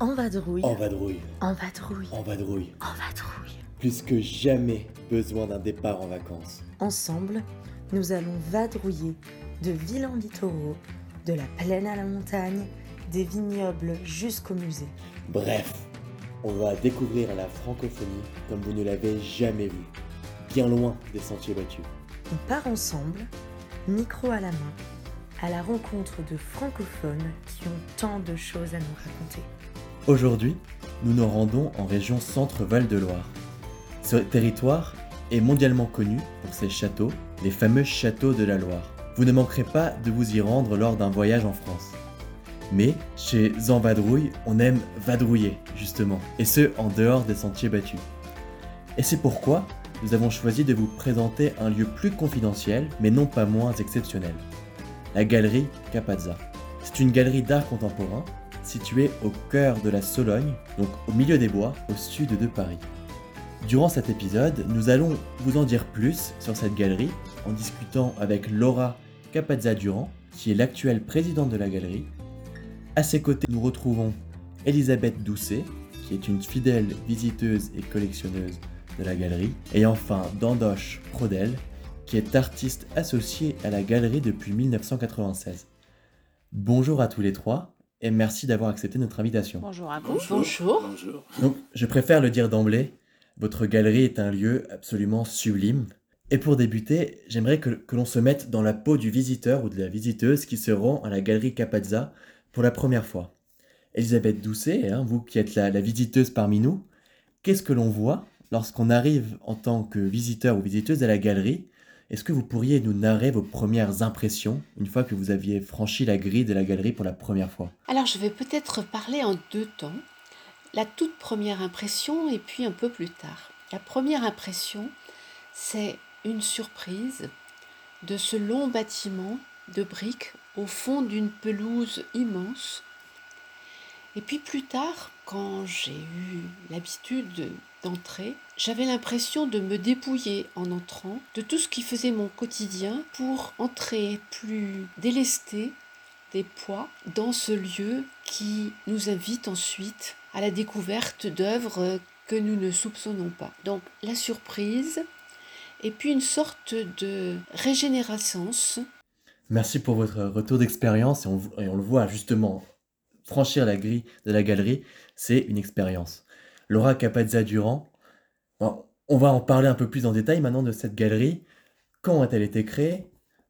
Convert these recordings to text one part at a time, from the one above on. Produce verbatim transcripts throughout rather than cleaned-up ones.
En Vadrouille. En Vadrouille. En Vadrouille. En Vadrouille. En Vadrouille. Plus que jamais besoin d'un départ en vacances. Ensemble, nous allons vadrouiller de ville en littoraux, de la plaine à la montagne, des vignobles jusqu'au musée. Bref, on va découvrir la francophonie comme vous ne l'avez jamais vue, bien loin des sentiers battus. On part ensemble, micro à la main, à la rencontre de francophones qui ont tant de choses à nous raconter. Aujourd'hui, nous nous rendons en région Centre-Val de Loire. Ce territoire est mondialement connu pour ses châteaux, les fameux châteaux de la Loire. Vous ne manquerez pas de vous y rendre lors d'un voyage en France. Mais chez En Vadrouille, on aime vadrouiller, justement, et ce, en dehors des sentiers battus. Et c'est pourquoi nous avons choisi de vous présenter un lieu plus confidentiel, mais non pas moins exceptionnel. La Galerie Capazza. C'est une galerie d'art contemporain située au cœur de la Sologne, donc au milieu des bois, au sud de Paris. Durant cet épisode, nous allons vous en dire plus sur cette galerie en discutant avec Laura Capazza-Durand, qui est l'actuelle présidente de la galerie. À ses côtés, nous retrouvons Elisabeth Doucet, qui est une fidèle visiteuse et collectionneuse de la galerie, et enfin d'Andoche Praudel, qui est artiste associé à la galerie depuis mille neuf cent quatre-vingt-seize. Bonjour à tous les trois et merci d'avoir accepté notre invitation. Bonjour à vous. Bonjour. Bonjour. Donc, je préfère le dire d'emblée, votre galerie est un lieu absolument sublime. Et pour débuter, j'aimerais que, que l'on se mette dans la peau du visiteur ou de la visiteuse qui se rend à la galerie Capazza pour la première fois. Elisabeth Doucet, hein, vous qui êtes la, la visiteuse parmi nous, qu'est-ce que l'on voit lorsqu'on arrive en tant que visiteur ou visiteuse à la galerie ? Est-ce que vous pourriez nous narrer vos premières impressions une fois que vous aviez franchi la grille de la galerie pour la première fois ? Alors, je vais peut-être parler en deux temps. La toute première impression et puis un peu plus tard. La première impression, c'est une surprise de ce long bâtiment de briques au fond d'une pelouse immense. Et puis plus tard, quand j'ai eu l'habitude d'entrer, j'avais l'impression de me dépouiller en entrant de tout ce qui faisait mon quotidien pour entrer plus délestée des poids dans ce lieu qui nous invite ensuite à la découverte d'œuvres que nous ne soupçonnons pas. Donc la surprise et puis une sorte de régénérescence. Merci pour votre retour d'expérience et on, et on le voit justement. Franchir la grille de la galerie, c'est une expérience. Laura Capazza-Durand, on va en parler un peu plus en détail maintenant de cette galerie. Quand a-t-elle été créée ?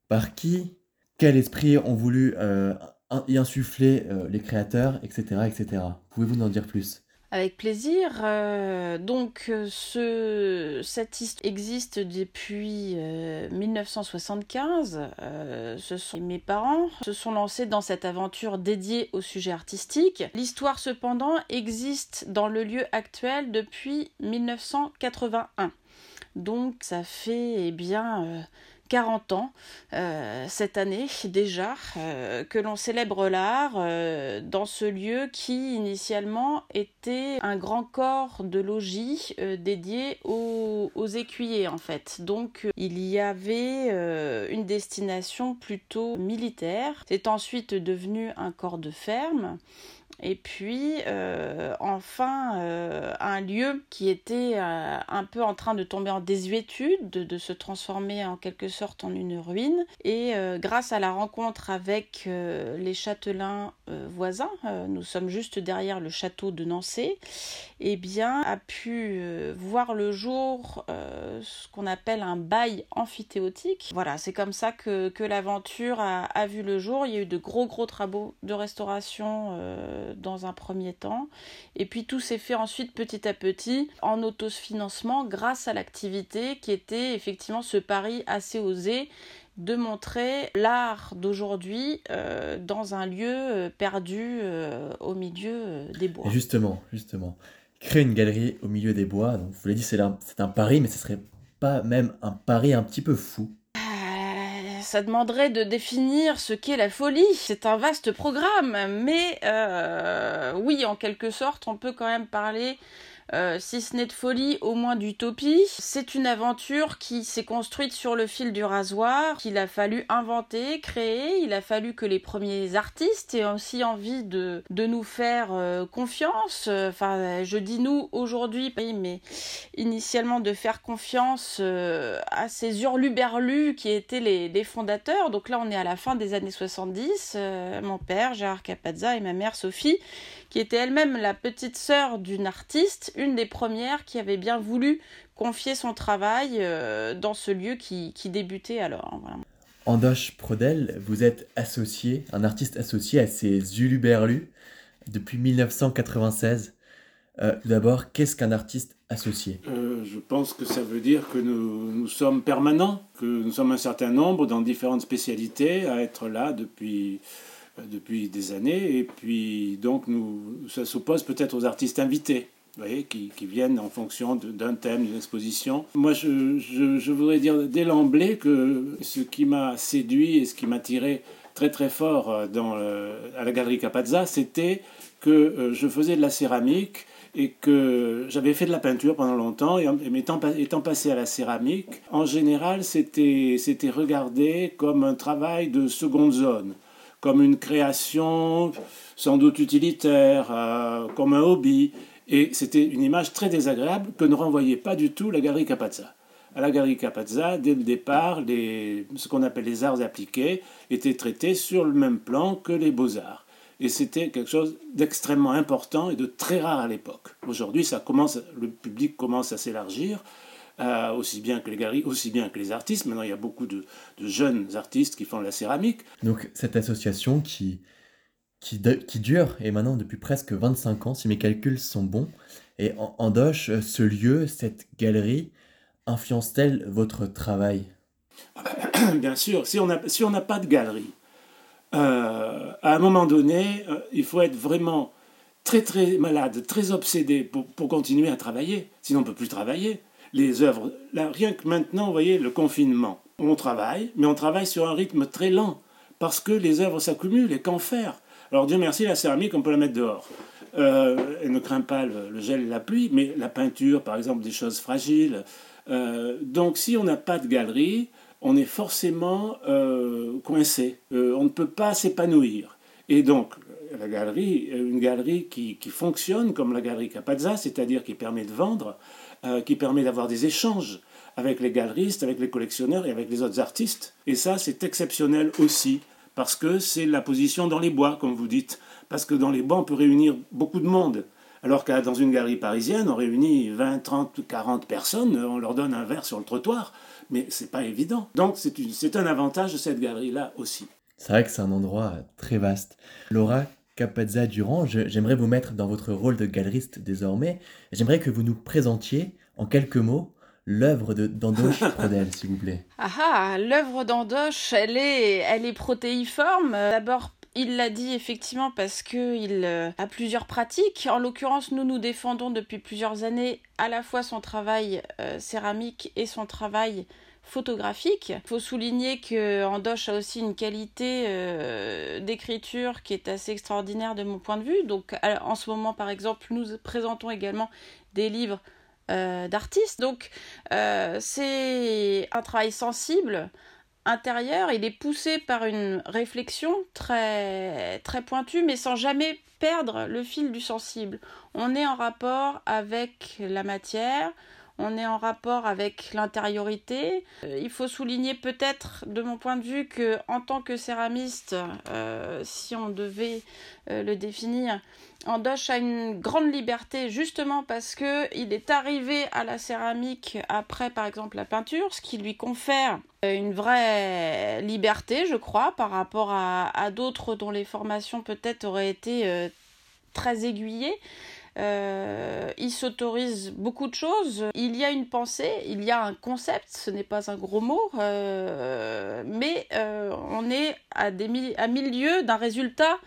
Par qui ? Quel esprit ont voulu euh, y insuffler euh, les créateurs, et cetera, et cetera. Pouvez-vous nous en dire plus ? Avec plaisir. Euh, donc, ce, cette histoire existe depuis euh, mille neuf cent soixante-quinze. Euh, ce sont mes parents se sont lancés dans cette aventure dédiée au sujet artistique. L'histoire, cependant, existe dans le lieu actuel depuis mille neuf cent quatre-vingt-un. Donc, ça fait, eh bien... Euh, quarante ans euh, cette année déjà euh, que l'on célèbre l'art euh, dans ce lieu qui initialement était un grand corps de logis euh, dédié aux, aux écuyers en fait. Donc euh, il y avait euh, une destination plutôt militaire. C'est ensuite devenu un corps de ferme. Et puis, euh, enfin, euh, un lieu qui était euh, un peu en train de tomber en désuétude, de, de se transformer en quelque sorte en une ruine. Et euh, grâce à la rencontre avec euh, les châtelains euh, voisins, euh, nous sommes juste derrière le château de Nancy, eh bien, a pu euh, voir le jour euh, ce qu'on appelle un bail amphithéotique. Voilà, c'est comme ça que, que l'aventure a, a vu le jour. Il y a eu de gros, gros travaux de restauration euh, dans un premier temps et puis tout s'est fait ensuite petit à petit en autofinancement grâce à l'activité qui était effectivement ce pari assez osé de montrer l'art d'aujourd'hui euh, dans un lieu perdu euh, au milieu des bois. Et justement, justement, créer une galerie au milieu des bois, donc vous l'avez dit, c'est un, c'est un pari, mais ce serait pas même un pari un petit peu fou? Ça demanderait de définir ce qu'est la folie. C'est un vaste programme, mais euh, oui, en quelque sorte, on peut quand même parler euh, si ce n'est de folie, au moins d'utopie. C'est une aventure qui s'est construite sur le fil du rasoir, qu'il a fallu inventer, créer. Il a fallu que les premiers artistes aient aussi envie de, de nous faire euh, confiance. Enfin, je dis nous aujourd'hui, mais initialement de faire confiance euh, à ces hurluberlus qui étaient les, les fondateurs. Donc là, on est à la fin des années soixante-dix. Euh, mon père, Gérard Capazza, et ma mère, Sophie, qui était elle-même la petite sœur d'une artiste, une des premières qui avait bien voulu confier son travail euh, dans ce lieu qui, qui débutait alors. Voilà. Andoche Praudel, vous êtes associé, un artiste associé à ces hurluberlus depuis mille neuf cent quatre-vingt-seize. Euh, tout d'abord, qu'est-ce qu'un artiste associé ? euh, Je pense que ça veut dire que nous, nous sommes permanents, que nous sommes un certain nombre dans différentes spécialités à être là depuis... depuis des années, et puis donc nous, ça s'oppose peut-être aux artistes invités, vous voyez, qui, qui viennent en fonction de, d'un thème, d'une exposition. Moi, je, je, je voudrais dire dès l'emblée que ce qui m'a séduit et ce qui m'a attiré très très fort dans, euh, à la Galerie Capazza, c'était que euh, je faisais de la céramique et que j'avais fait de la peinture pendant longtemps, et, et étant, étant passé à la céramique, en général, c'était, c'était regardé comme un travail de seconde zone, comme une création sans doute utilitaire, euh, comme un hobby. Et c'était une image très désagréable que ne renvoyait pas du tout la Galerie Capazza. À la Galerie Capazza, dès le départ, les, ce qu'on appelle les arts appliqués étaient traités sur le même plan que les beaux-arts. Et c'était quelque chose d'extrêmement important et de très rare à l'époque. Aujourd'hui, ça commence, le public commence à s'élargir, Euh, aussi bien que les galeries, aussi bien que les artistes. Maintenant, il y a beaucoup de, de jeunes artistes qui font de la céramique. Donc, cette association qui, qui, de, qui dure, et maintenant depuis presque vingt-cinq ans, si mes calculs sont bons, et en, Andoche, ce lieu, cette galerie, influence-t-elle votre travail ? Ah ben, bien sûr, si on n'a si on n'a pas de galerie, euh, à un moment donné, euh, il faut être vraiment très très malade, très obsédé pour, pour continuer à travailler, sinon on ne peut plus travailler. Les œuvres, là, rien que maintenant, vous voyez, le confinement, on travaille, mais on travaille sur un rythme très lent, parce que les œuvres s'accumulent, et qu'en faire ? Alors Dieu merci, la céramique, on peut la mettre dehors. Euh, elle ne craint pas le, le gel et la pluie, mais la peinture, par exemple, des choses fragiles. Euh, donc si on n'a pas de galerie, on est forcément euh, coincé, euh, on ne peut pas s'épanouir. Et donc, la galerie, une galerie qui, qui fonctionne comme la Galerie Capazza, c'est-à-dire qui permet de vendre, Euh, qui permet d'avoir des échanges avec les galeristes, avec les collectionneurs et avec les autres artistes. Et ça, c'est exceptionnel aussi, parce que c'est la position dans les bois, comme vous dites. Parce que dans les bois, on peut réunir beaucoup de monde. Alors que dans une galerie parisienne, on réunit vingt, trente, quarante personnes, on leur donne un verre sur le trottoir, mais c'est pas évident. Donc c'est, une, c'est un avantage de cette galerie-là aussi. C'est vrai que c'est un endroit très vaste. Laura Capazza-Durand, je, j'aimerais vous mettre dans votre rôle de galeriste désormais. J'aimerais que vous nous présentiez, en quelques mots, l'œuvre de, d'Andoche Praudel, s'il vous plaît. Ah ah, l'œuvre d'Andoche, elle est, elle est protéiforme. D'abord, il l'a dit effectivement parce qu'il euh, a plusieurs pratiques. En l'occurrence, nous nous défendons depuis plusieurs années à la fois son travail euh, céramique et son travail photographique. Il faut souligner que Andoche a aussi une qualité euh, d'écriture qui est assez extraordinaire de mon point de vue. Donc en ce moment, par exemple, nous présentons également des livres euh, d'artistes. Donc euh, c'est un travail sensible, intérieur. Il est poussé par une réflexion très, très pointue, mais sans jamais perdre le fil du sensible. On est en rapport avec la matière, on est en rapport avec l'intériorité. Euh, il faut souligner peut-être, de mon point de vue, que en tant que céramiste, euh, si on devait euh, le définir, Andoche a une grande liberté, justement parce qu'il est arrivé à la céramique après, par exemple, la peinture, ce qui lui confère une vraie liberté, je crois, par rapport à, à d'autres dont les formations peut-être auraient été euh, très aiguillées. Euh, il s'autorise beaucoup de choses, il y a une pensée, il y a un concept, ce n'est pas un gros mot, euh, mais euh, on est à, des mi- à mille lieues d'un résultat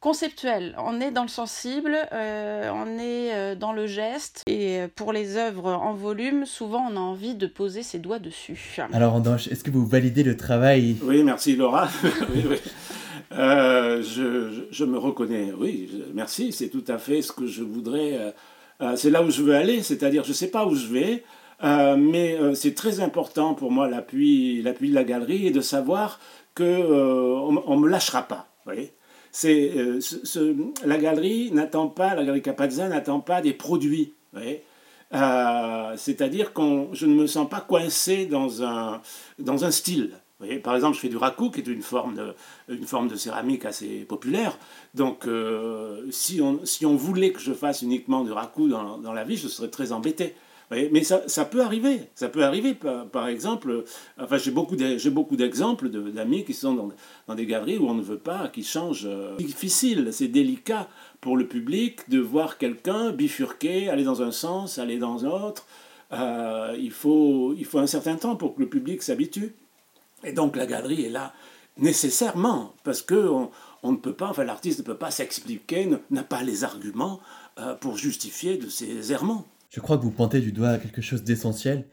conceptuel. On est dans le sensible, euh, on est dans le geste, et pour les œuvres en volume, souvent on a envie de poser ses doigts dessus. Alors Andoche, est-ce que vous validez le travail ? Oui, merci Laura. oui, oui. Euh, je, je, je me reconnais, oui, je, merci, c'est tout à fait ce que je voudrais euh, Euh, c'est là où je veux aller, c'est-à-dire je ne sais pas où je vais, euh, mais euh, c'est très important pour moi l'appui, l'appui de la galerie et de savoir qu'on euh, on me lâchera pas. Vous voyez, c'est, euh, ce, ce, la galerie n'attend pas, la galerie Capazza n'attend pas des produits. Vous voyez, euh, c'est-à-dire qu'on, je ne me sens pas coincé dans un, dans un style. Vous voyez, par exemple, je fais du raku, qui est une forme de, une forme de céramique assez populaire. Donc, euh, si, on, si on voulait que je fasse uniquement du raku dans, dans la vie, je serais très embêté. Vous voyez, mais ça, ça peut arriver. Ça peut arriver, par, par exemple... Enfin, j'ai beaucoup d'exemples de, d'amis qui sont dans, dans des galeries où on ne veut pas qu'ils changent. C'est difficile, c'est délicat pour le public de voir quelqu'un bifurquer, aller dans un sens, aller dans un autre. Euh, il faut, il faut un certain temps pour que le public s'habitue. Et donc la galerie est là nécessairement, parce qu'on on ne peut pas, enfin l'artiste ne peut pas s'expliquer, n'a pas les arguments euh, pour justifier de ses errements. Je crois que vous pointez du doigt quelque chose d'essentiel.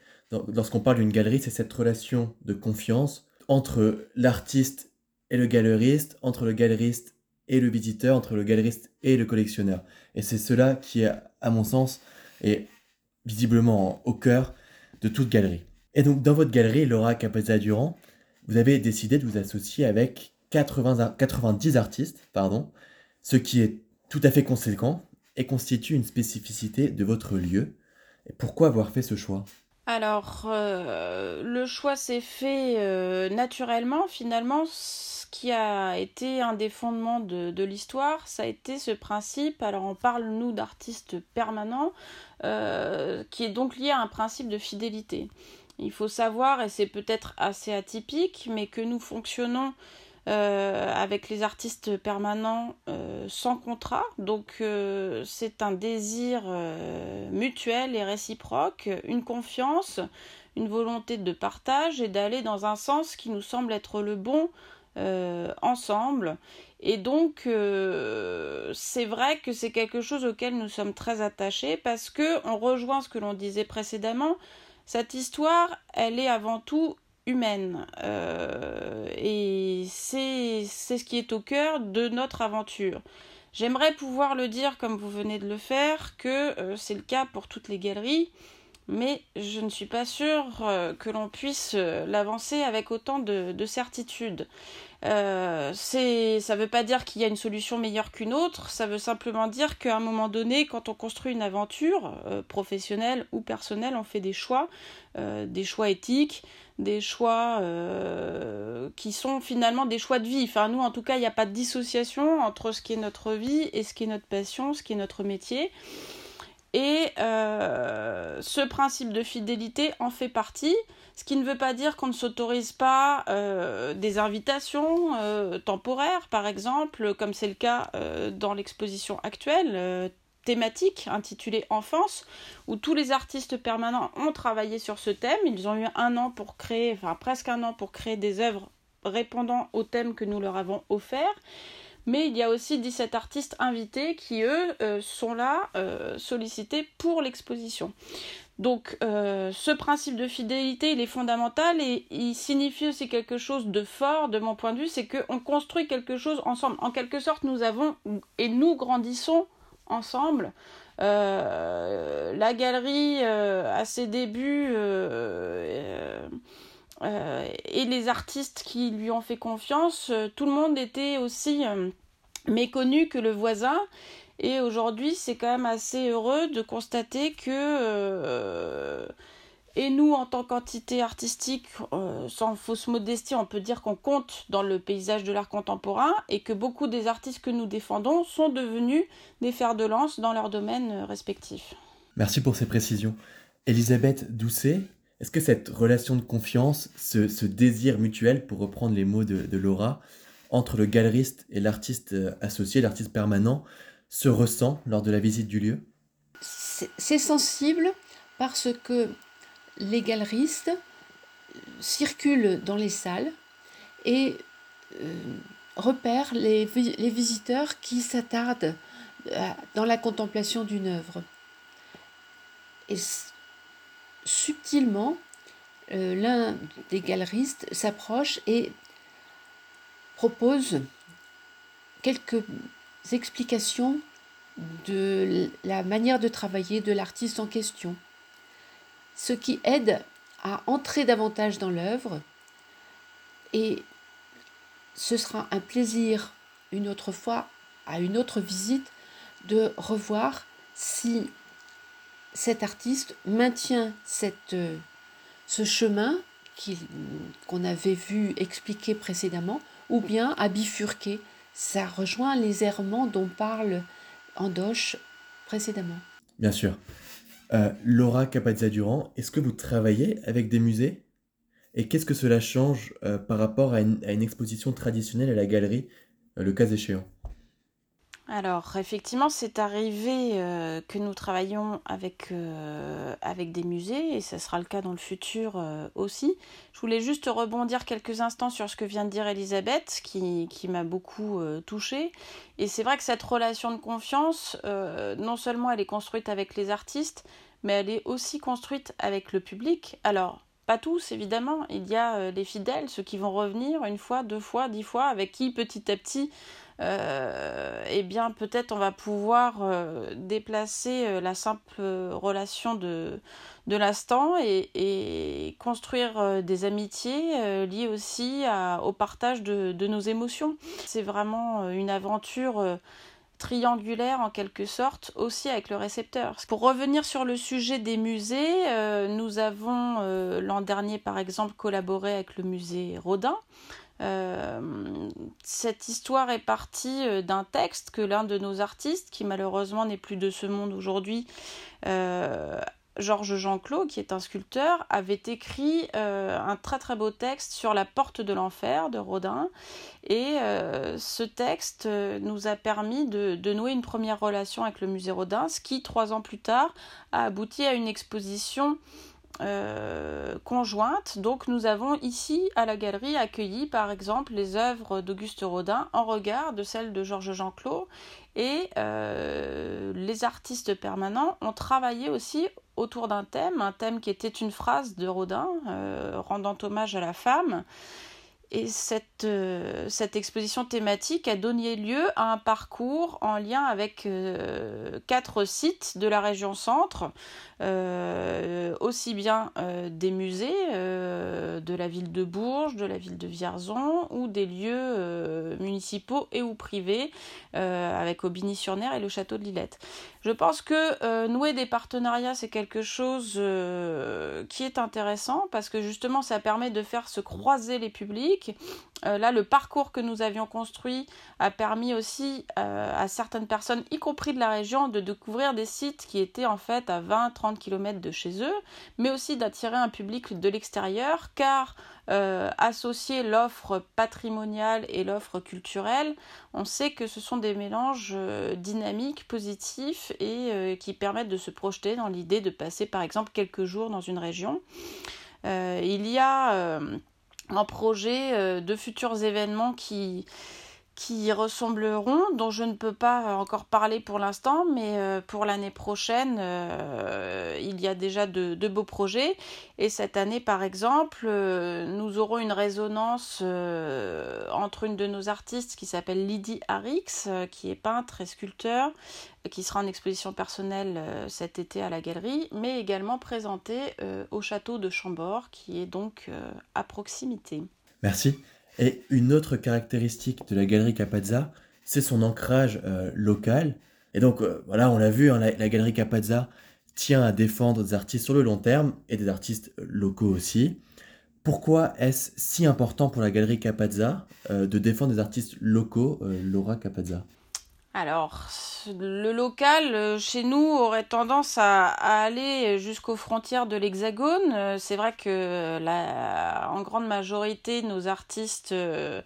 Lorsqu'on parle d'une galerie, c'est cette relation de confiance entre l'artiste et le galeriste, entre le galeriste et le visiteur, entre le galeriste et le collectionneur. Et c'est cela qui, à mon sens, est visiblement au cœur de toute galerie. Et donc dans votre galerie, Laura Capazza-Durand, vous avez décidé de vous associer avec quatre-vingts, quatre-vingt-dix artistes, pardon, ce qui est tout à fait conséquent et constitue une spécificité de votre lieu. Et pourquoi avoir fait ce choix ? Alors, euh, le choix s'est fait euh, naturellement. Finalement, ce qui a été un des fondements de, de l'histoire, ça a été ce principe, alors on parle nous d'artistes permanents, euh, qui est donc lié à un principe de fidélité. Il faut savoir, et c'est peut-être assez atypique, mais que nous fonctionnons euh, avec les artistes permanents euh, sans contrat. Donc euh, c'est un désir euh, mutuel et réciproque, une confiance, une volonté de partage et d'aller dans un sens qui nous semble être le bon euh, ensemble. Et donc euh, c'est vrai que c'est quelque chose auquel nous sommes très attachés parce qu'on rejoint ce que l'on disait précédemment. Cette histoire, elle est avant tout humaine euh, et c'est, c'est ce qui est au cœur de notre aventure. J'aimerais pouvoir le dire comme vous venez de le faire, que euh, c'est le cas pour toutes les galeries, mais je ne suis pas sûre euh, que l'on puisse euh, l'avancer avec autant de, de certitude. Euh, c'est, ça ne veut pas dire qu'il y a une solution meilleure qu'une autre, ça veut simplement dire qu'à un moment donné, quand on construit une aventure euh, professionnelle ou personnelle, on fait des choix, euh, des choix éthiques, des choix euh, qui sont finalement des choix de vie. Enfin, nous, en tout cas, il n'y a pas de dissociation entre ce qui est notre vie et ce qui est notre passion, ce qui est notre métier. Et euh, ce principe de fidélité en fait partie, ce qui ne veut pas dire qu'on ne s'autorise pas euh, des invitations euh, temporaires, par exemple, comme c'est le cas euh, dans l'exposition actuelle, euh, thématique, intitulée « Enfance », où tous les artistes permanents ont travaillé sur ce thème. Ils ont eu un an pour créer, enfin presque un an pour créer des œuvres répondant au thème que nous leur avons offert. Mais il y a aussi dix-sept artistes invités qui, eux, euh, sont là, euh, sollicités pour l'exposition. Donc, euh, ce principe de fidélité, il est fondamental et il signifie aussi quelque chose de fort, de mon point de vue, c'est qu'on construit quelque chose ensemble. En quelque sorte, nous avons et nous grandissons ensemble. Euh, la galerie, euh, à ses débuts... Euh, euh, Euh, et les artistes qui lui ont fait confiance, euh, tout le monde était aussi euh, méconnu que le voisin. Et aujourd'hui, c'est quand même assez heureux de constater que, euh, et nous en tant qu'entité artistique, euh, sans fausse modestie, on peut dire qu'on compte dans le paysage de l'art contemporain et que beaucoup des artistes que nous défendons sont devenus des fers de lance dans leurs domaines respectifs. Merci pour ces précisions. Elisabeth Doucet, est-ce que cette relation de confiance, ce, ce désir mutuel, pour reprendre les mots de, de Laura, entre le galeriste et l'artiste associé, l'artiste permanent, se ressent lors de la visite du lieu ? C'est, c'est sensible parce que les galeristes circulent dans les salles et euh, repèrent les, les visiteurs qui s'attardent dans la contemplation d'une œuvre. Et subtilement, euh, l'un des galeristes s'approche et propose quelques explications de la manière de travailler de l'artiste en question, ce qui aide à entrer davantage dans l'œuvre, et ce sera un plaisir une autre fois, à une autre visite, de revoir si cet artiste maintient cette, ce chemin qu'il, qu'on avait vu expliqué précédemment, ou bien a bifurqué. Ça rejoint les errements dont parle Andoche précédemment. Bien sûr. Euh, Laura Capazza-Durand, est-ce que vous travaillez avec des musées ? Et qu'est-ce que cela change euh, par rapport à une, à une exposition traditionnelle à la galerie, euh, le cas échéant ? Alors, effectivement, c'est arrivé euh, que nous travaillions avec, euh, avec des musées, et ce sera le cas dans le futur euh, aussi. Je voulais juste rebondir quelques instants sur ce que vient de dire Elisabeth, qui, qui m'a beaucoup euh, touchée. Et c'est vrai que cette relation de confiance, euh, non seulement elle est construite avec les artistes, mais elle est aussi construite avec le public. Alors, pas tous, évidemment. Il y a euh, les fidèles, ceux qui vont revenir une fois, deux fois, dix fois, avec qui, petit à petit, Euh, eh bien peut-être on va pouvoir euh, déplacer euh, la simple relation de, de l'instant et, et construire euh, des amitiés euh, liées aussi à, au partage de, de nos émotions. C'est vraiment une aventure euh, triangulaire en quelque sorte, aussi avec le récepteur. Pour revenir sur le sujet des musées, euh, nous avons euh, l'an dernier par exemple collaboré avec le musée Rodin. Euh, cette histoire est partie euh, d'un texte que l'un de nos artistes, qui malheureusement n'est plus de ce monde aujourd'hui, euh, Georges Jean-Claude, qui est un sculpteur, avait écrit euh, un très très beau texte sur la porte de l'enfer de Rodin, et euh, ce texte nous a permis de, de nouer une première relation avec le musée Rodin, ce qui, trois ans plus tard, a abouti à une exposition Euh, conjointe. Donc nous avons ici à la galerie accueilli par exemple les œuvres d'Auguste Rodin en regard de celles de Georges Jean-Claude, et euh, les artistes permanents ont travaillé aussi autour d'un thème, un thème qui était une phrase de Rodin euh, rendant hommage à la femme. Et cette, euh, cette exposition thématique a donné lieu à un parcours en lien avec euh, quatre sites de la région centre, euh, aussi bien euh, des musées euh, de la ville de Bourges, de la ville de Vierzon, ou des lieux euh, municipaux et ou privés, euh, avec Aubigny-sur-Nère et le château de Lilette. Je pense que euh, nouer des partenariats, c'est quelque chose euh, qui est intéressant, parce que justement ça permet de faire se croiser les publics. Euh, là, le parcours que nous avions construit a permis aussi euh, à certaines personnes, y compris de la région, de découvrir des sites qui étaient en fait à vingt à trente kilomètres de chez eux, mais aussi d'attirer un public de l'extérieur, car euh, associer l'offre patrimoniale et l'offre culturelle, on sait que ce sont des mélanges euh, dynamiques, positifs, et euh, qui permettent de se projeter dans l'idée de passer par exemple quelques jours dans une région. Euh, il y a... Euh, un projet euh, de futurs événements qui, qui ressembleront, dont je ne peux pas encore parler pour l'instant, mais euh, pour l'année prochaine, euh, il y a déjà de, de beaux projets. Et cette année, par exemple, euh, nous aurons une résonance euh, entre une de nos artistes qui s'appelle Lydie Ariks, euh, qui est peintre et sculpteur, qui sera en exposition personnelle euh, cet été à la galerie, mais également présentée euh, au château de Chambord, qui est donc euh, à proximité. Merci. Et une autre caractéristique de la galerie Capazza, c'est son ancrage euh, local. Et donc, euh, voilà, on l'a vu, hein, la, la galerie Capazza tient à défendre des artistes sur le long terme, et des artistes locaux aussi. Pourquoi est-ce si important pour la galerie Capazza euh, de défendre des artistes locaux, euh, Laura Capazza ? Alors, le local, chez nous, aurait tendance à, à aller jusqu'aux frontières de l'Hexagone. C'est vrai que, la, en grande majorité, nos artistes euh,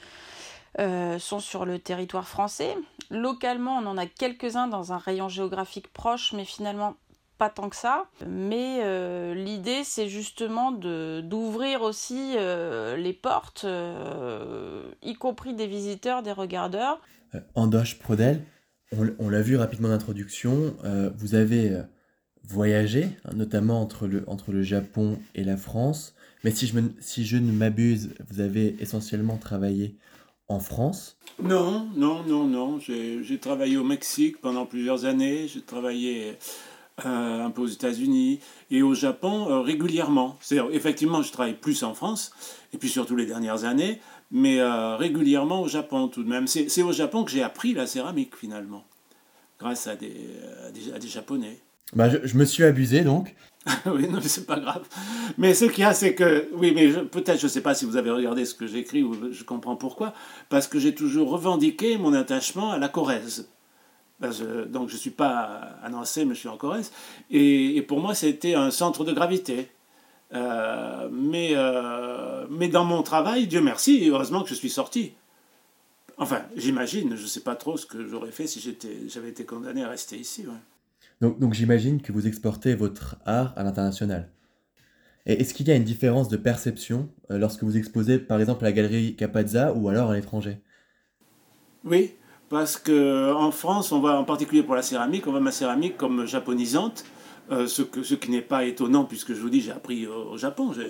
euh, sont sur le territoire français. Localement, on en a quelques-uns dans un rayon géographique proche, mais finalement, pas tant que ça. Mais euh, l'idée, c'est justement de, d'ouvrir aussi euh, les portes, euh, y compris des visiteurs, des regardeurs. Euh, Andoche Praudel, on l'a vu rapidement en introduction, euh, vous avez euh, voyagé, hein, notamment entre le, entre le Japon et la France, mais si je, me, si je ne m'abuse, vous avez essentiellement travaillé en France ? Non, non, non, non. J'ai, j'ai travaillé au Mexique pendant plusieurs années. J'ai travaillé euh, un peu aux États-Unis et au Japon euh, régulièrement. C'est-à-dire, effectivement, je travaille plus en France, et puis surtout les dernières années, mais euh, régulièrement au Japon tout de même. C'est, c'est au Japon que j'ai appris la céramique, finalement, grâce à des, à des, à des Japonais. Bah, je, je me suis abusé, donc. Oui, non, mais c'est pas grave. Mais ce qu'il y a, c'est que... Oui, mais je, peut-être, je sais pas si vous avez regardé ce que j'écris, ou je comprends pourquoi, parce que j'ai toujours revendiqué mon attachement à la Corrèze. Parce, donc, je suis pas à Nancy, mais je suis en Corrèze. Et, et pour moi, c'était un centre de gravité. Euh, mais, euh, mais dans mon travail, Dieu merci, heureusement que je suis sorti. Enfin, j'imagine, je sais pas trop ce que j'aurais fait si j'étais, j'avais été condamné à rester ici, ouais. Donc, donc j'imagine que vous exportez votre art à l'international. Et est-ce qu'il y a une différence de perception euh, lorsque vous exposez par exemple à la Galerie Capazza ou alors à l'étranger ? Oui, parce qu'en France, on va, en particulier pour la céramique, on voit ma céramique comme japonisante, euh, ce, que, ce qui n'est pas étonnant puisque je vous dis j'ai appris au, au Japon. J'ai...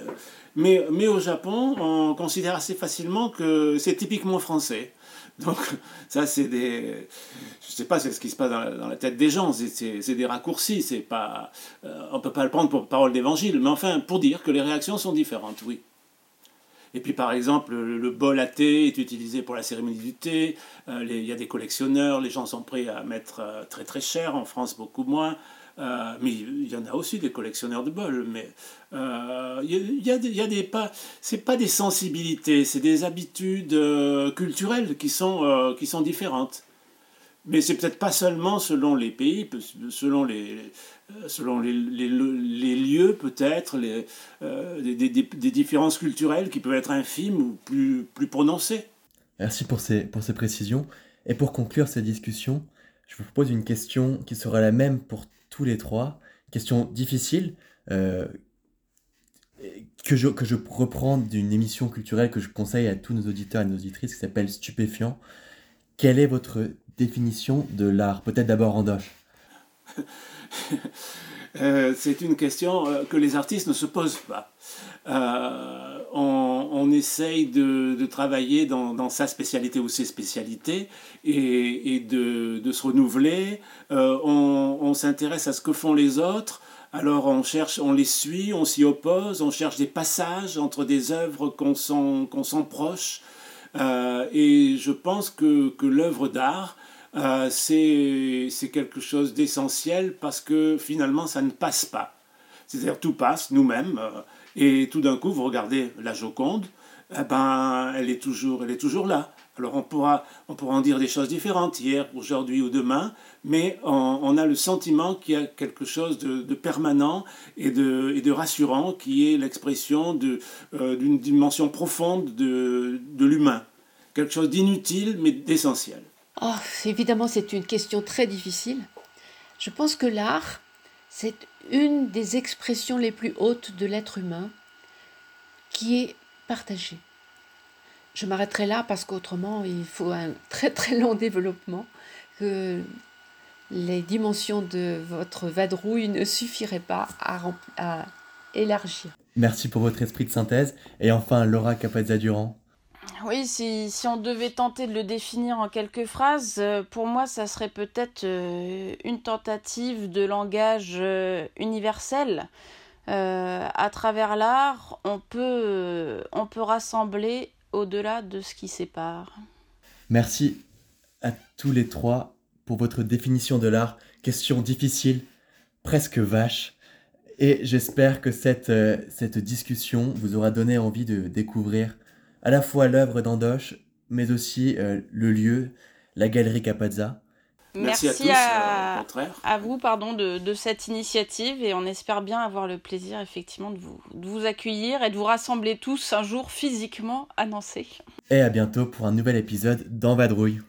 Mais, mais au Japon, on considère assez facilement que c'est typiquement français. Donc ça c'est des, je sais pas, c'est ce qui se passe dans la, dans la tête des gens, c'est, c'est, c'est des raccourcis, c'est pas, euh, on peut pas le prendre pour parole d'évangile, mais enfin pour dire que les réactions sont différentes, oui. Et puis par exemple le, le bol à thé est utilisé pour la cérémonie du thé, euh, les, y a des collectionneurs, les gens sont prêts à mettre euh, très très cher, en France beaucoup moins, euh, mais il y en a aussi des collectionneurs de bols, mais il euh, y, y, y a des pas, c'est pas des sensibilités, c'est des habitudes euh, culturelles qui sont, euh, qui sont différentes. Mais c'est peut-être pas seulement selon les pays, selon les, selon les, les, les lieux peut-être, les, euh, des, des, des différences culturelles qui peuvent être infimes ou plus, plus prononcées. Merci pour ces, pour ces précisions. Et pour conclure cette discussion, je vous propose une question qui sera la même pour tous les trois. Question difficile, euh, que, je, que je reprends d'une émission culturelle que je conseille à tous nos auditeurs et nos auditrices qui s'appelle Stupéfiant. Quelle est votre définition de l'art ? Peut-être d'abord Andoche. euh, c'est une question euh, que les artistes ne se posent pas. Euh, on, on essaye de, de travailler dans, dans sa spécialité ou ses spécialités et, et de, de se renouveler. Euh, on, on s'intéresse à ce que font les autres. Alors on cherche, on les suit, on s'y oppose, on cherche des passages entre des œuvres qu'on s'en, qu'on s'en proche. Euh, et je pense que, que l'œuvre d'art, euh, c'est, c'est quelque chose d'essentiel parce que finalement, ça ne passe pas. C'est-à-dire, tout passe, nous-mêmes, euh, et tout d'un coup, vous regardez la Joconde, eh ben, elle est toujours, elle est toujours là. Alors, on pourra, on pourra en dire des choses différentes, hier, aujourd'hui ou demain, mais on, on a le sentiment qu'il y a quelque chose de, de permanent et de, et de rassurant qui est l'expression de, euh, d'une dimension profonde de, de l'humain. Quelque chose d'inutile, mais d'essentiel. Oh, évidemment, c'est une question très difficile. Je pense que l'art, c'est une des expressions les plus hautes de l'être humain qui est partagée. Je m'arrêterai là parce qu'autrement, il faut un très très long développement, que les dimensions de votre vadrouille ne suffiraient pas à, rempl- à élargir. Merci pour votre esprit de synthèse. Et enfin, Laura Capazza-Durand. Oui, si, si on devait tenter de le définir en quelques phrases, pour moi, ça serait peut-être une tentative de langage universel. Euh, à travers l'art, on peut, on peut rassembler au-delà de ce qui sépare. Merci à tous les trois pour votre définition de l'art. Question difficile, presque vache. Et j'espère que cette, euh, cette discussion vous aura donné envie de découvrir à la fois l'œuvre d'Andoche, mais aussi euh, le lieu, la Galerie Capazza. Merci, Merci à, tous, à, euh, à vous pardon, de, de cette initiative et on espère bien avoir le plaisir effectivement de vous, de vous accueillir et de vous rassembler tous un jour physiquement à Nancy. Et à bientôt pour un nouvel épisode d'En Vadrouille.